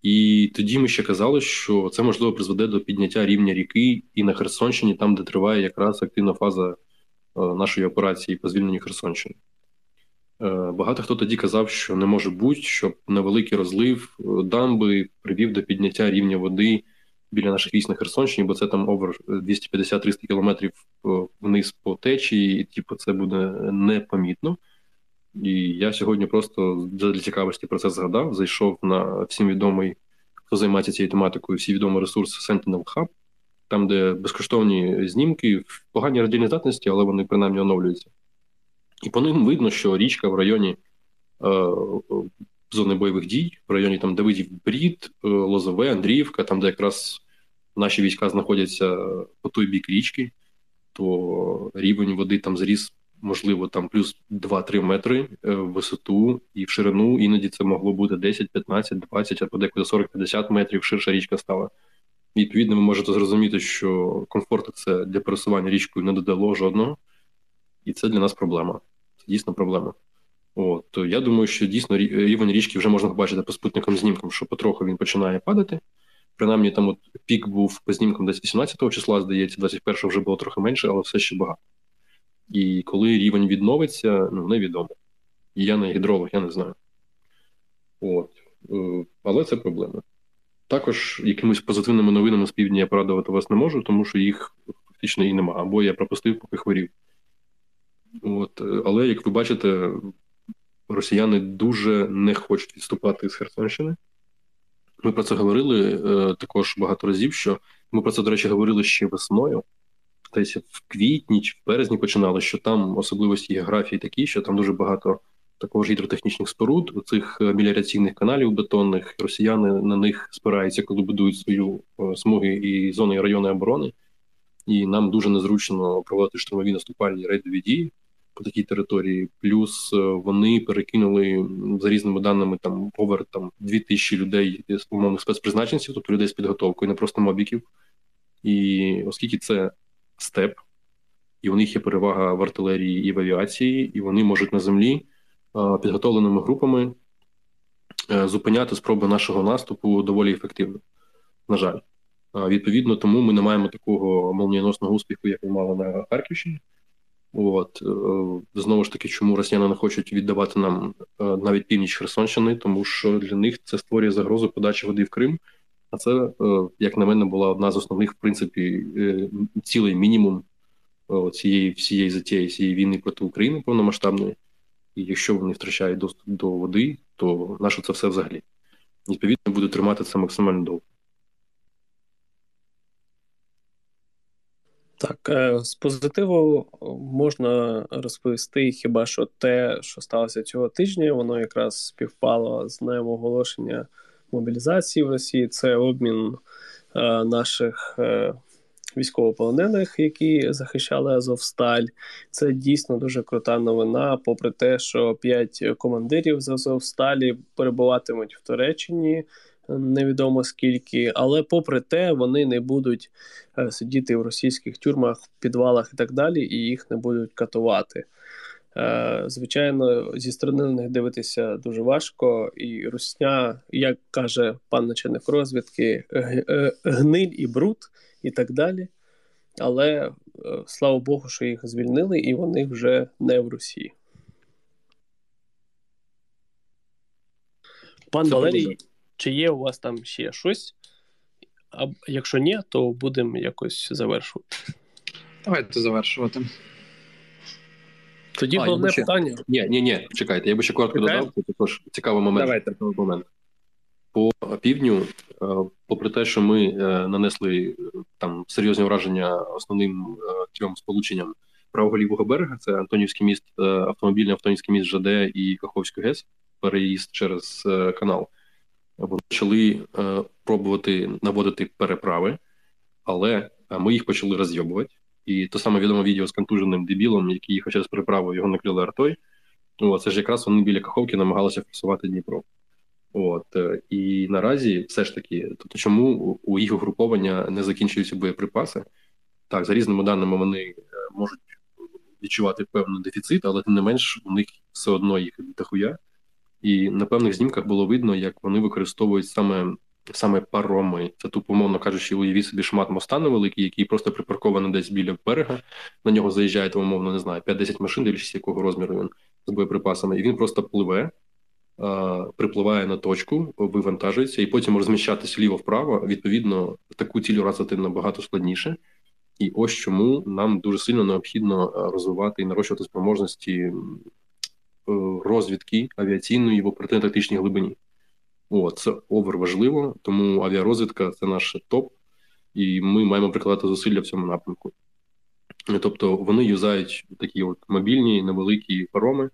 І тоді ми ще казали, що це, можливо, призведе до підняття рівня ріки і на Херсонщині, там, де триває якраз активна фаза нашої операції по звільненню Херсонщини. Багато хто тоді казав, що не може бути, щоб невеликий розлив дамби привів до підняття рівня води біля наших військ на Херсонщині, бо це там овер 250-300 кілометрів вниз по течії, і типу, це буде непомітно. І я сьогодні просто для цікавості про це згадав, зайшов на всім відомий, хто займається цією тематикою, всі відомий ресурс Sentinel Hub, там, де безкоштовні знімки в поганій роздільній здатності, але вони принаймні оновлюються. І по ним видно, що річка в районі зони бойових дій, в районі там Давидів-Брід, Лозове, Андріївка, там, де якраз наші війська знаходяться по той бік річки, то рівень води там зріс, можливо, там плюс 2-3 метри в висоту і в ширину, іноді це могло бути 10, 15, 20, а подекуди 40-50 метрів ширша річка стала. І, відповідно, ви можете зрозуміти, що комфорту це для пересування річкою не додало жодного, і це для нас проблема. Це дійсно проблема. От, я думаю, що дійсно рівень річки вже можна побачити по супутниковим знімкам, що потроху він починає падати. Принаймні там от пік був по знімкам десь 18-го числа, здається, 21-го вже було трохи менше, але все ще багато. І коли рівень відновиться, ну, невідомо. І я не гідролог, я не знаю. От. Але це проблема. Також якимись позитивними новинами з півдня я порадувати вас не можу, тому що їх фактично і нема. Або я пропустив, поки хворів. От. Але, як ви бачите, росіяни дуже не хочуть відступати з Херсонщини. Ми про це говорили також багато разів, що ми про це, до речі, говорили ще весною, десь в квітні чи в березні починали, що там особливості географії такі, що там дуже багато також гідротехнічних споруд, оцих меліораційних каналів бетонних, росіяни на них спираються, коли будують свою смуги і зони, і райони оборони, і нам дуже незручно проводити штурмові наступальні рейдові дії по такій території, плюс вони перекинули, за різними даними, там овер 2000 людей з умовних спецпризначенців, тобто людей з підготовкою, не просто мобіків. І оскільки це степ, і у них є перевага в артилерії і в авіації, і вони можуть на землі підготовленими групами зупиняти спроби нашого наступу доволі ефективно, на жаль. Відповідно, тому ми не маємо такого молнієносного успіху, як ми мали на Харківщині. От. Знову ж таки, чому росіяни не хочуть віддавати нам навіть північ Херсонщини, тому що для них це створює загрозу подачі води в Крим, а це, як на мене, була одна з основних, в принципі, цілий мінімум цієї всієї затії, цієї війни проти України повномасштабної, і якщо вони втрачають доступ до води, то наше це все взагалі. Відповідно, буде тримати це максимально довго. Так, з позитиву можна розповісти хіба що те, що сталося цього тижня, воно якраз співпало з днем оголошення мобілізації в Росії. Це обмін наших військовополонених, які захищали Азовсталь. Це дійсно дуже крута новина, попри те, що 5 командирів з Азовсталі перебуватимуть в Туреччині, невідомо скільки, але попри те, вони не будуть сидіти в російських тюрмах, підвалах і так далі, і їх не будуть катувати. Звичайно, зі сторони на них дивитися дуже важко, і русня, як каже пан начальник розвідки, гниль і бруд і так далі. Але слава Богу, що їх звільнили, і вони вже не в Росії. Пан Валерій, чи є у вас там ще щось? А якщо ні, то будемо якось завершувати. Давайте завершувати. Тоді головне питання. Ні, чекайте, я би ще коротко додав, це також цікавий момент. Давайте. По півдню, попри те, що ми нанесли там серйозні враження основним трьом сполученням правого лівого берега, це Антонівський міст, автомобільний Антонівський міст ЖД і Каховську ГЕС, переїзд через канал, почали пробувати наводити переправи, але ми їх почали роз'йобувати. І те саме відоме відео з контуженим дебілом, який їхав через переправу, його накрили артою. Це ж якраз вони біля Каховки намагалися форсувати Дніпро. І наразі все ж таки, тобто чому у їх угруповання не закінчуються боєприпаси? Так, за різними даними вони можуть відчувати певний дефіцит, але тим не менш у них все одно їх дохуя. І на певних знімках було видно, як вони використовують саме пароми. Це тупо, умовно кажучи, уявіть собі шмат моста невеликий, який просто припаркований десь біля берега. На нього заїжджає, там, умовно, не знаю, 5-10 машин, дивлячись якого розміру він з боєприпасами. І він просто пливе, припливає на точку, вивантажується, і потім розміщатись ліво-вправо. Відповідно, таку ціль уразити набагато складніше. І ось чому нам дуже сильно необхідно розвивати і нарощувати спроможності розвідки авіаційної в оперативно-тактичній глибині. Це оверважливо, тому авіарозвідка – це наш топ, і ми маємо прикладати зусилля в цьому напрямку. Тобто вони юзають такі от мобільні, невеликі пароми,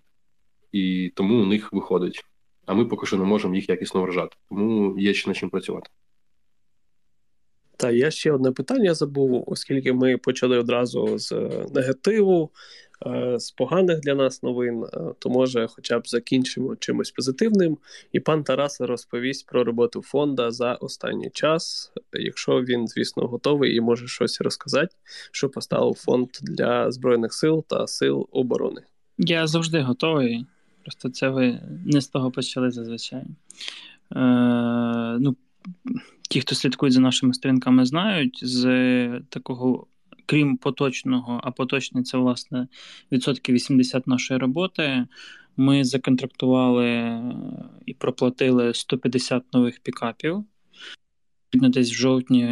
і тому у них виходить. А ми поки що не можемо їх якісно вражати, тому є ще над чим працювати. Та я ще одне питання забув, оскільки ми почали одразу з негативу, з поганих для нас новин, то може хоча б закінчимо чимось позитивним. І пан Тарас розповість про роботу фонду за останній час, якщо він, звісно, готовий і може щось розказати, що поставив фонд для Збройних сил та сил оборони. Я завжди готовий, просто це ви не з того почали зазвичай. Ті, хто слідкують за нашими сторінками, знають, з такого, крім поточного, а поточний – це, власне, 80% нашої роботи, ми законтрактували і проплатили 150 нових пікапів. Десь в жовтні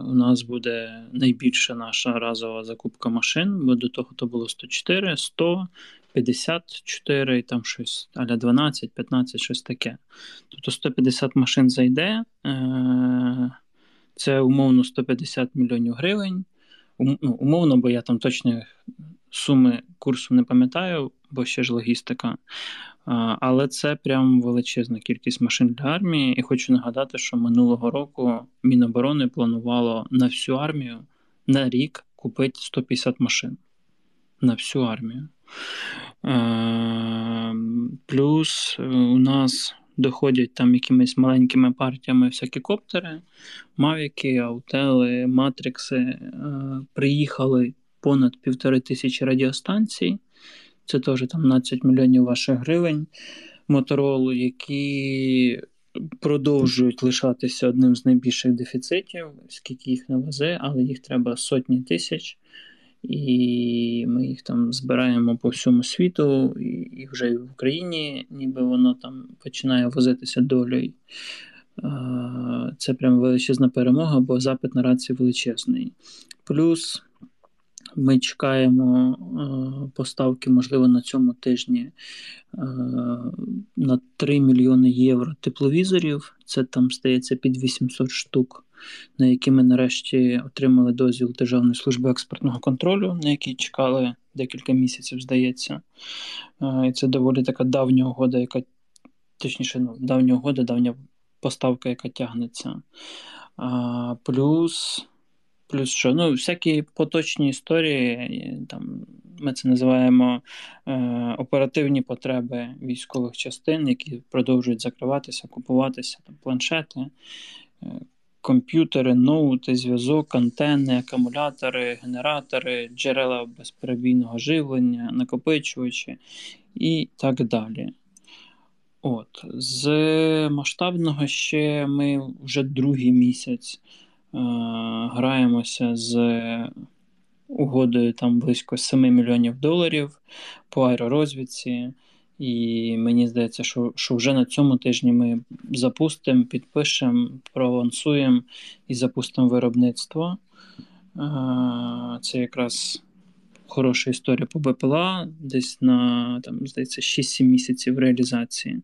у нас буде найбільша наша разова закупка машин, бо до того то було 104, 100, 54, і там щось а-ля 12, 15, щось таке. Тобто 150 машин зайде, це умовно 150 мільйонів гривень. Умовно, бо я там точні суми курсу не пам'ятаю, бо ще ж логістика. Але це прям величезна кількість машин для армії. І хочу нагадати, що минулого року Міноборони планувало на всю армію на рік купити 150 машин. На всю армію. Плюс у нас доходять там якимись маленькими партіями всякі коптери, мавіки, аутели, матрикси. Приїхали понад 1500 радіостанцій. Це теж там 15 мільйонів ваших гривень. Моторолу, які продовжують лишатися одним з найбільших дефіцитів, скільки їх не везе, але їх треба сотні тисяч. І ми їх там збираємо по всьому світу, і вже і в Україні, ніби воно там починає возитися долею. Це прям величезна перемога, бо запит на рації величезний. Плюс ми чекаємо поставки, можливо, на цьому тижні на 3 мільйони євро тепловізорів. Це там стається під 800 штук, на які ми нарешті отримали дозвіл Державної служби експортного контролю, на який чекали декілька місяців, здається. І це доволі така давня угода, яка, точніше, давня угода, давня поставка, яка тягнеться. Плюс що? Всякі поточні історії, там, ми це називаємо оперативні потреби військових частин, які продовжують закриватися, купуватися, там, планшети, комп'ютери, ноути, зв'язок, антени, акумулятори, генератори, джерела безперебійного живлення, накопичувачі і так далі. От. З масштабного ще ми вже другий місяць граємося з угодою там близько 7 мільйонів доларів по аеророзвідці. І мені здається, що вже на цьому тижні ми запустимо, підпишемо, пролансуємо і запустимо виробництво. Це якраз хороша історія по БПЛА, десь на, там, здається, 6-7 місяців реалізації.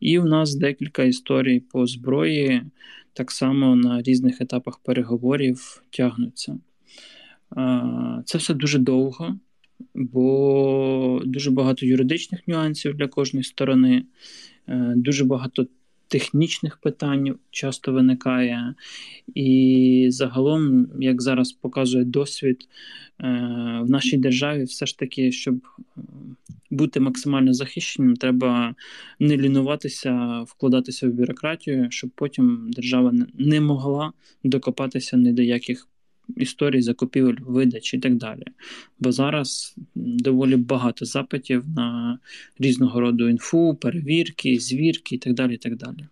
І в нас декілька історій по зброї, так само на різних етапах переговорів тягнуться. Це все дуже довго, бо дуже багато юридичних нюансів для кожної сторони, дуже багато технічних питань часто виникає. І загалом, як зараз показує досвід, в нашій державі все ж таки, щоб бути максимально захищеним, треба не лінуватися, вкладатися в бюрократію, щоб потім держава не могла докопатися ні до яких історій, закупівель, видач і так далі. Бо зараз доволі багато запитів на різного роду інфу, перевірки, звірки і так далі, і так далі.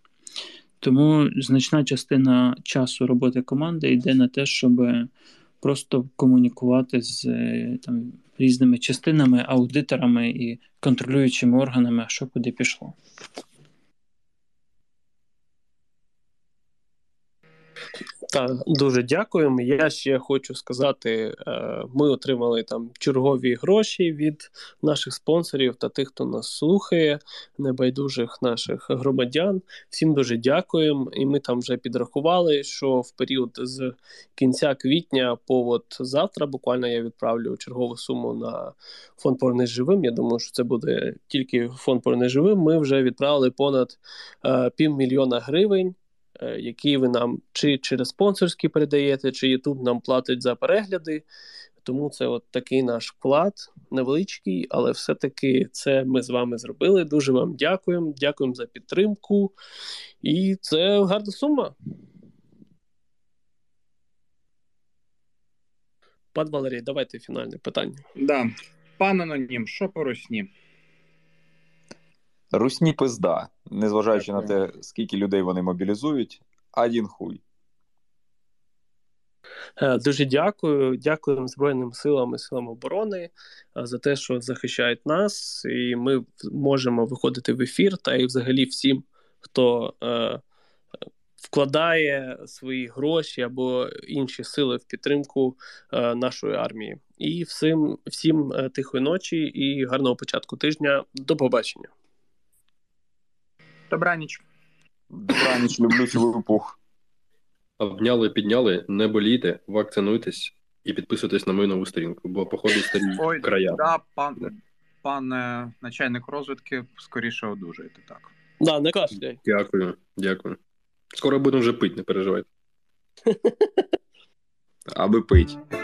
Тому значна частина часу роботи команди йде на те, щоб просто комунікувати з там, різними частинами, аудиторами і контролюючими органами, що куди пішло. Так, дуже дякуємо. Я ще хочу сказати, ми отримали там чергові гроші від наших спонсорів та тих, хто нас слухає, небайдужих наших громадян. Всім дуже дякуємо. І ми там вже підрахували, що в період з кінця квітня по от завтра буквально я відправлю чергову суму на фонд «Повернись живим». Я думаю, що це буде тільки фонд «Повернись живим». Ми вже відправили понад 500 000 гривень. Які ви нам чи через спонсорські передаєте, чи YouTube нам платить за перегляди. Тому це от такий наш вклад, невеличкий, але все-таки це ми з вами зробили. Дуже вам дякуємо, дякуємо за підтримку. І це гарна сума. Пан Валерій, давайте фінальне питання. Да. Пан Анонім, що по русні? Русні пизда, незважаючи на те, скільки людей вони мобілізують, один хуй. Дуже дякую. Дякуємо Збройним силам і силам оборони за те, що захищають нас. І ми можемо виходити в ефір, та і взагалі всім, хто вкладає свої гроші або інші сили в підтримку нашої армії. І всім тихої ночі і гарного початку тижня. До побачення. Добраніч. Добраніч, люблю, цілую пух. Обняли, підняли, не болійте, вакцинуйтесь і підписуйтесь на мою нову сторінку, бо походу старі края. Да, пан начальник розвідки, скоріше одужайте, так. Да, не кашляй. Дякую. Скоро будемо вже пити, не переживайте. Аби пить.